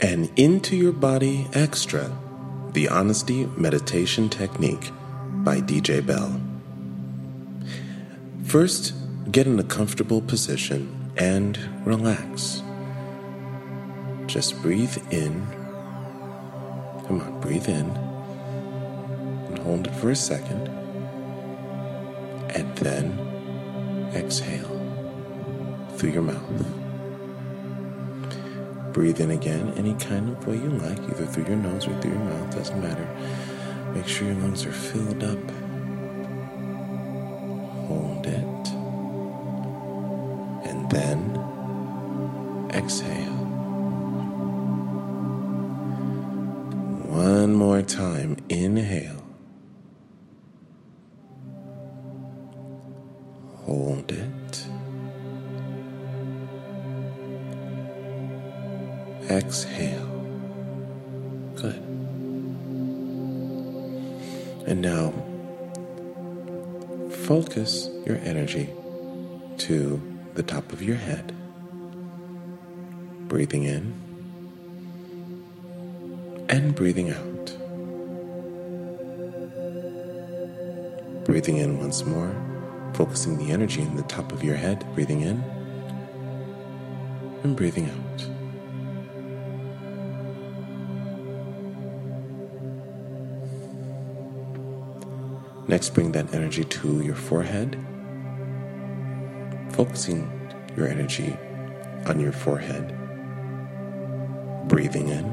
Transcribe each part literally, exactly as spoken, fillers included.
and Into Your Body Extra, the Honesty Meditation Technique by D J Bell. First, get in a comfortable position and relax. Just breathe in. Come on, breathe in. And hold it for a second. And then exhale through your mouth. Breathe in again any kind of way you like, either through your nose or through your mouth, doesn't matter. Make sure your lungs are filled up. Hold it. And then exhale. One more time, inhale. Hold it. Exhale. Good. And now, focus your energy to the top of your head. Breathing in. And breathing out. Breathing in once more, focusing the energy in the top of your head. Breathing in and breathing out. Next, bring that energy to your forehead, focusing your energy on your forehead. Breathing in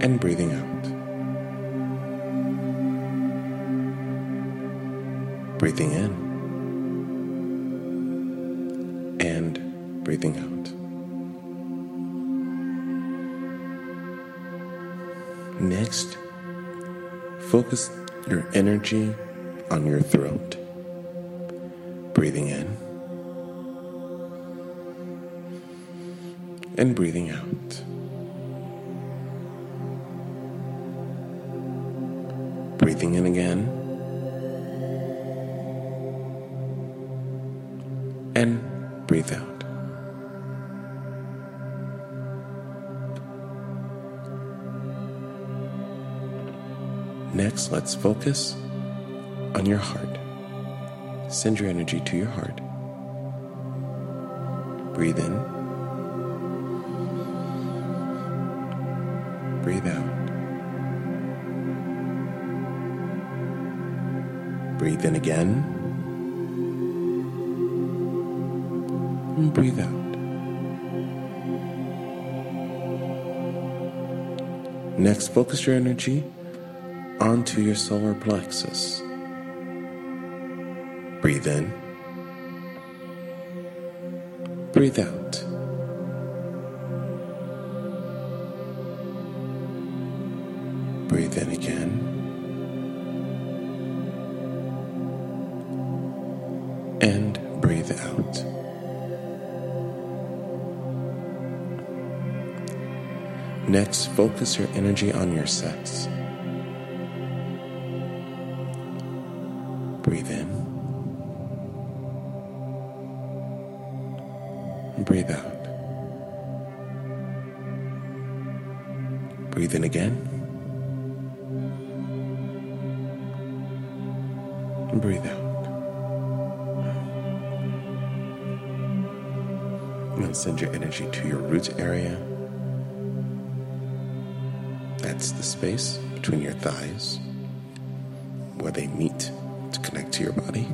and breathing out. Breathing in and breathing out. Next, focus your energy on your throat. Breathing in and breathing out. Breathing in again, and breathe out. Next, let's focus on your heart. Send your energy to your heart. Breathe in, breathe out. Breathe in again, and breathe out. Next, focus your energy onto your solar plexus. Breathe in, breathe out. Breathe in again. And breathe out. Next, focus your energy on your sex. Breathe in. Breathe out. Breathe in again. And breathe out. And send your energy to your root area. That's the space between your thighs, where they meet to connect to your body.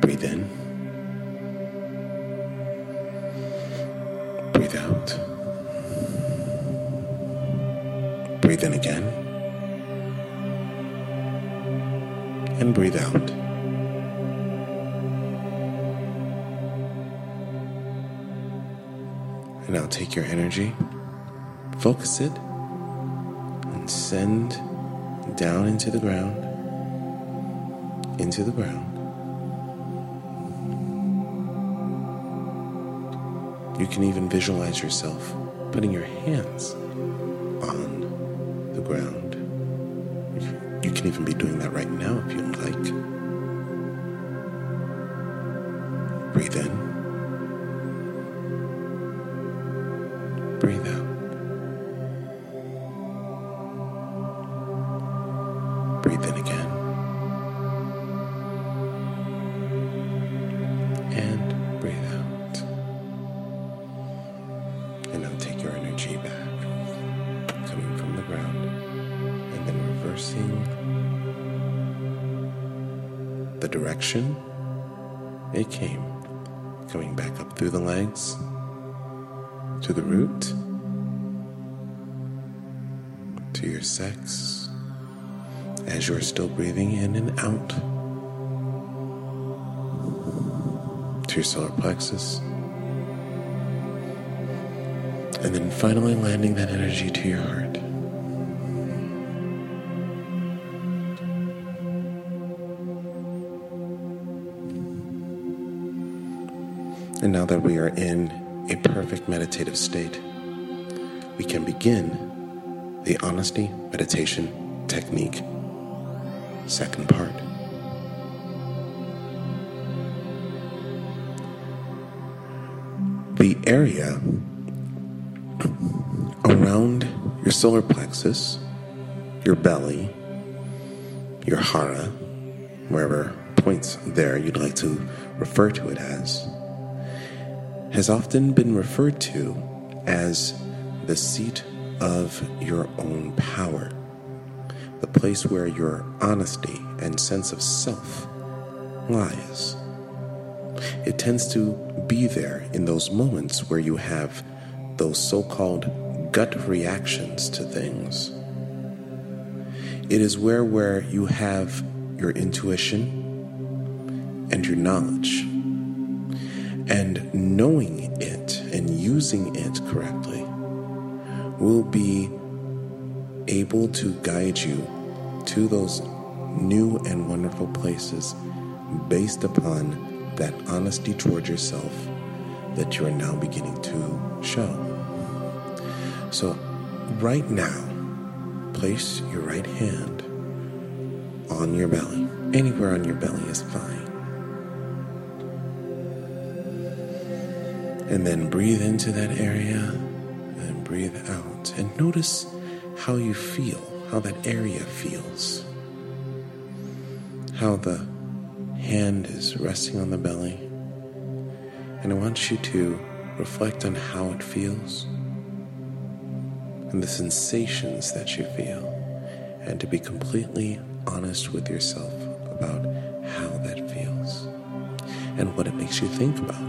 Breathe in. Breathe out. Breathe in again. And breathe out. And now take your energy, focus it, and send down into the ground, into the ground. You can even visualize yourself putting your hands on the ground. You can even be doing that right now if you'd like. Breathe in. Breathe out. Breathe in again. And breathe out. And now take your energy back, coming from the ground, and then reversing the direction it came, coming back up through the legs, to the root, to your sex, as you are still breathing in and out, to your solar plexus, and then finally landing that energy to your heart. And now that we are in a perfect meditative state, we can begin the honesty meditation technique, second part. The area around your solar plexus, your belly, your hara, wherever points there you'd like to refer to it as, has often been referred to as the seat of your own power, the place where your honesty and sense of self lies. It tends to be there in those moments where you have those so-called gut reactions to things. It is where where you have your intuition and your knowledge. And knowing it and using it correctly will be able to guide you to those new and wonderful places based upon that honesty towards yourself that you are now beginning to show. So right now, place your right hand on your belly. Anywhere on your belly is fine. And then breathe into that area, and breathe out. And notice how you feel, how that area feels. How the hand is resting on the belly. And I want you to reflect on how it feels, and the sensations that you feel, and to be completely honest with yourself about how that feels, and what it makes you think about.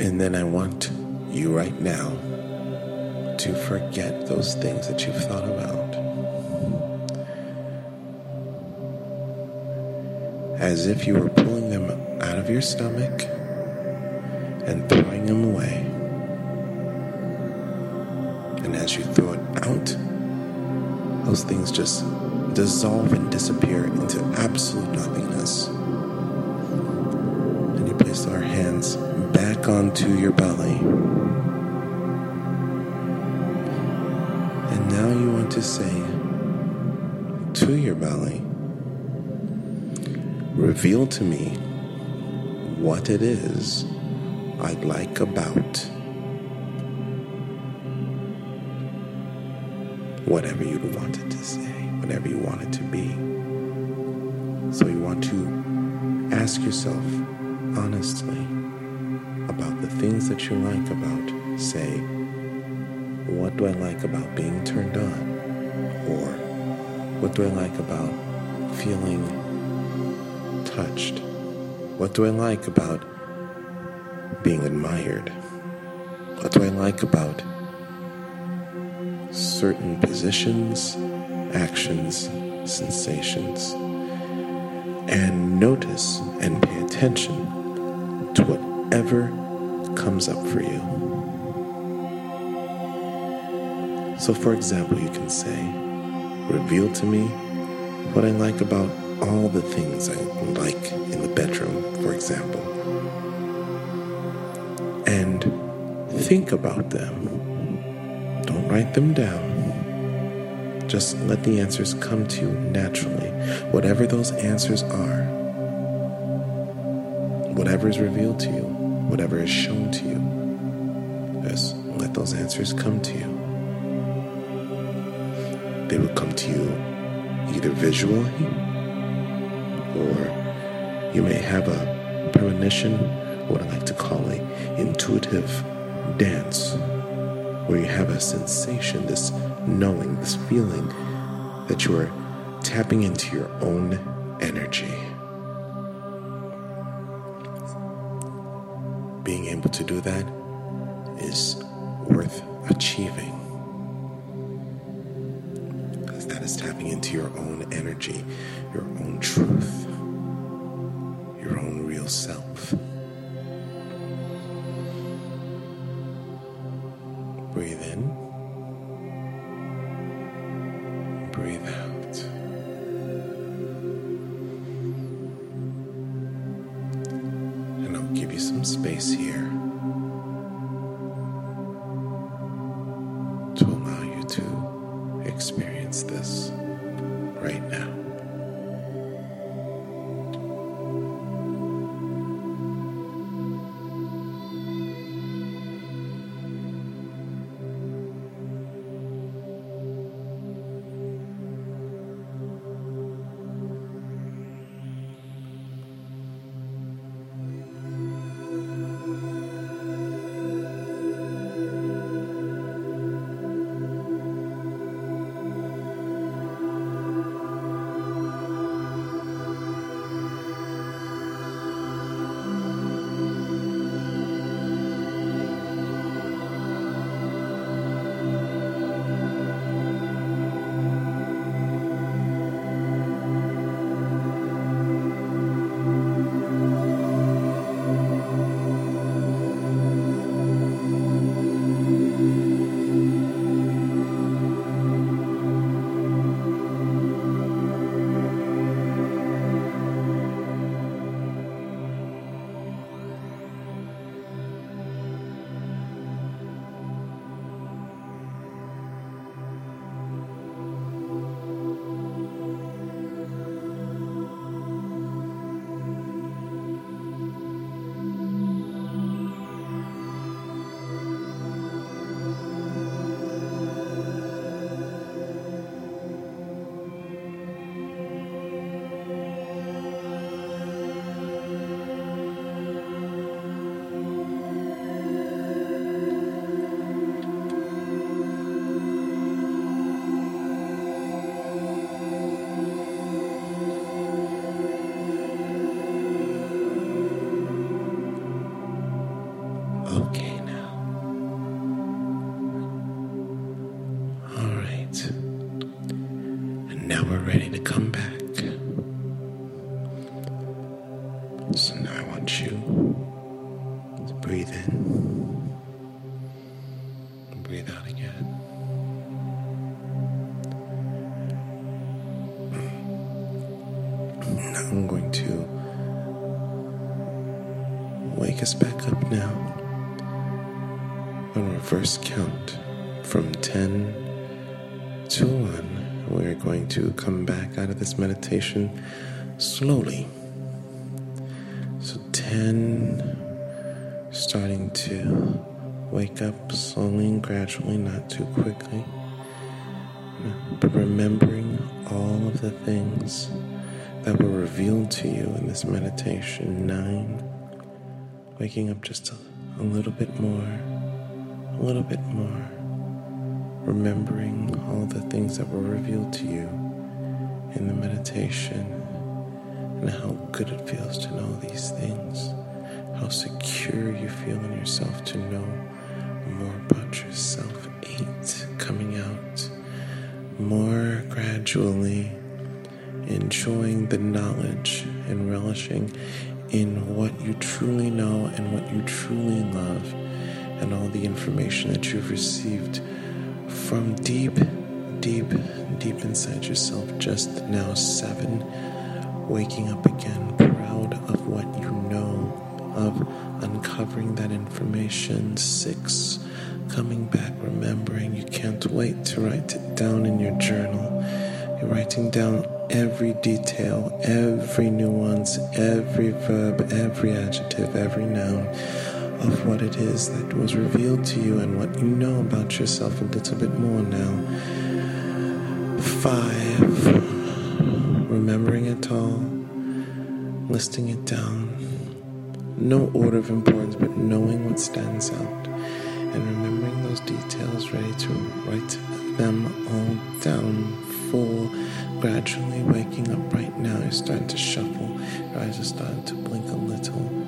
And then I want you right now to forget those things that you've thought about, as if you were pulling them out of your stomach and throwing them away. And as you throw it out, those things just dissolve and disappear into absolute nothingness. And you place our hands back onto your belly. And now you want to say to your belly, reveal to me what it is I like about whatever you wanted to say, whatever you want it to be. So you want to ask yourself honestly about the things that you like about, say, what do I like about being turned on? Or what do I like about feeling touched? What do I like about being admired? What do I like about certain positions, actions, sensations? And notice and pay attention to what ever comes up for you. So for example, you can say, reveal to me what I like about all the things I like in the bedroom, for example, and think about them. Don't write them down. Just let the answers come to you naturally, whatever those answers are. whatever is revealed to you, whatever is shown to you, just let those answers come to you. They will come to you either visually, or you may have a premonition, what I like to call a intuitive dance, where you have a sensation, this knowing, this feeling that you are tapping into your own energy. Being able to do that is worth achieving. That is tapping into your own energy, your own truth, your own real self. Breathe in, breathe out. And I'll give you some space here to allow you to experience this right now. I'm going to wake us back up now on reverse count from ten to one. We're going to come back out of this meditation slowly. So ten, starting to wake up slowly and gradually, not too quickly, but remembering all of the things that were revealed to you in this meditation. Nine, waking up just a, a little bit more, a little bit more, remembering all the things that were revealed to you in the meditation, and how good it feels to know these things, how secure you feel in yourself to know more about yourself. Eight, coming out more gradually, enjoying the knowledge and relishing in what you truly know and what you truly love, and all the information that you've received from deep, deep, deep inside yourself just now. Seven, waking up again, proud of what you know, of uncovering that information. Six, coming back, remembering. You can't wait to write it down in your journal. You're writing down every detail, every nuance, every verb, every adjective, every noun of what it is that was revealed to you and what you know about yourself a little bit more now. Five, remembering it all, listing it down. No order of importance, but knowing what stands out and remembering those details, ready to write them all down. Four, gradually waking up right now. You're starting to shuffle. Your eyes are starting to blink a little.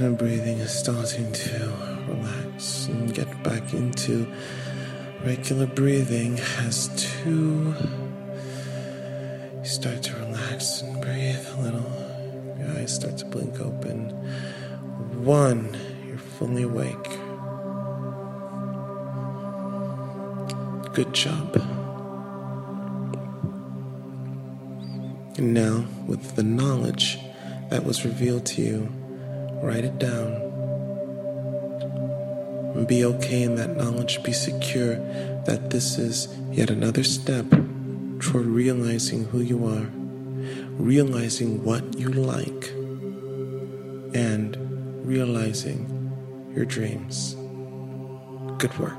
Your breathing is starting to relax and get back into regular breathing. As two, you start to relax and breathe a little. Your eyes start to blink open. One, you're fully awake. Good job. And now, with the knowledge that was revealed to you, write it down. And be okay in that knowledge. Be secure that this is yet another step toward realizing who you are, realizing what you like, and realizing your dreams. Good work.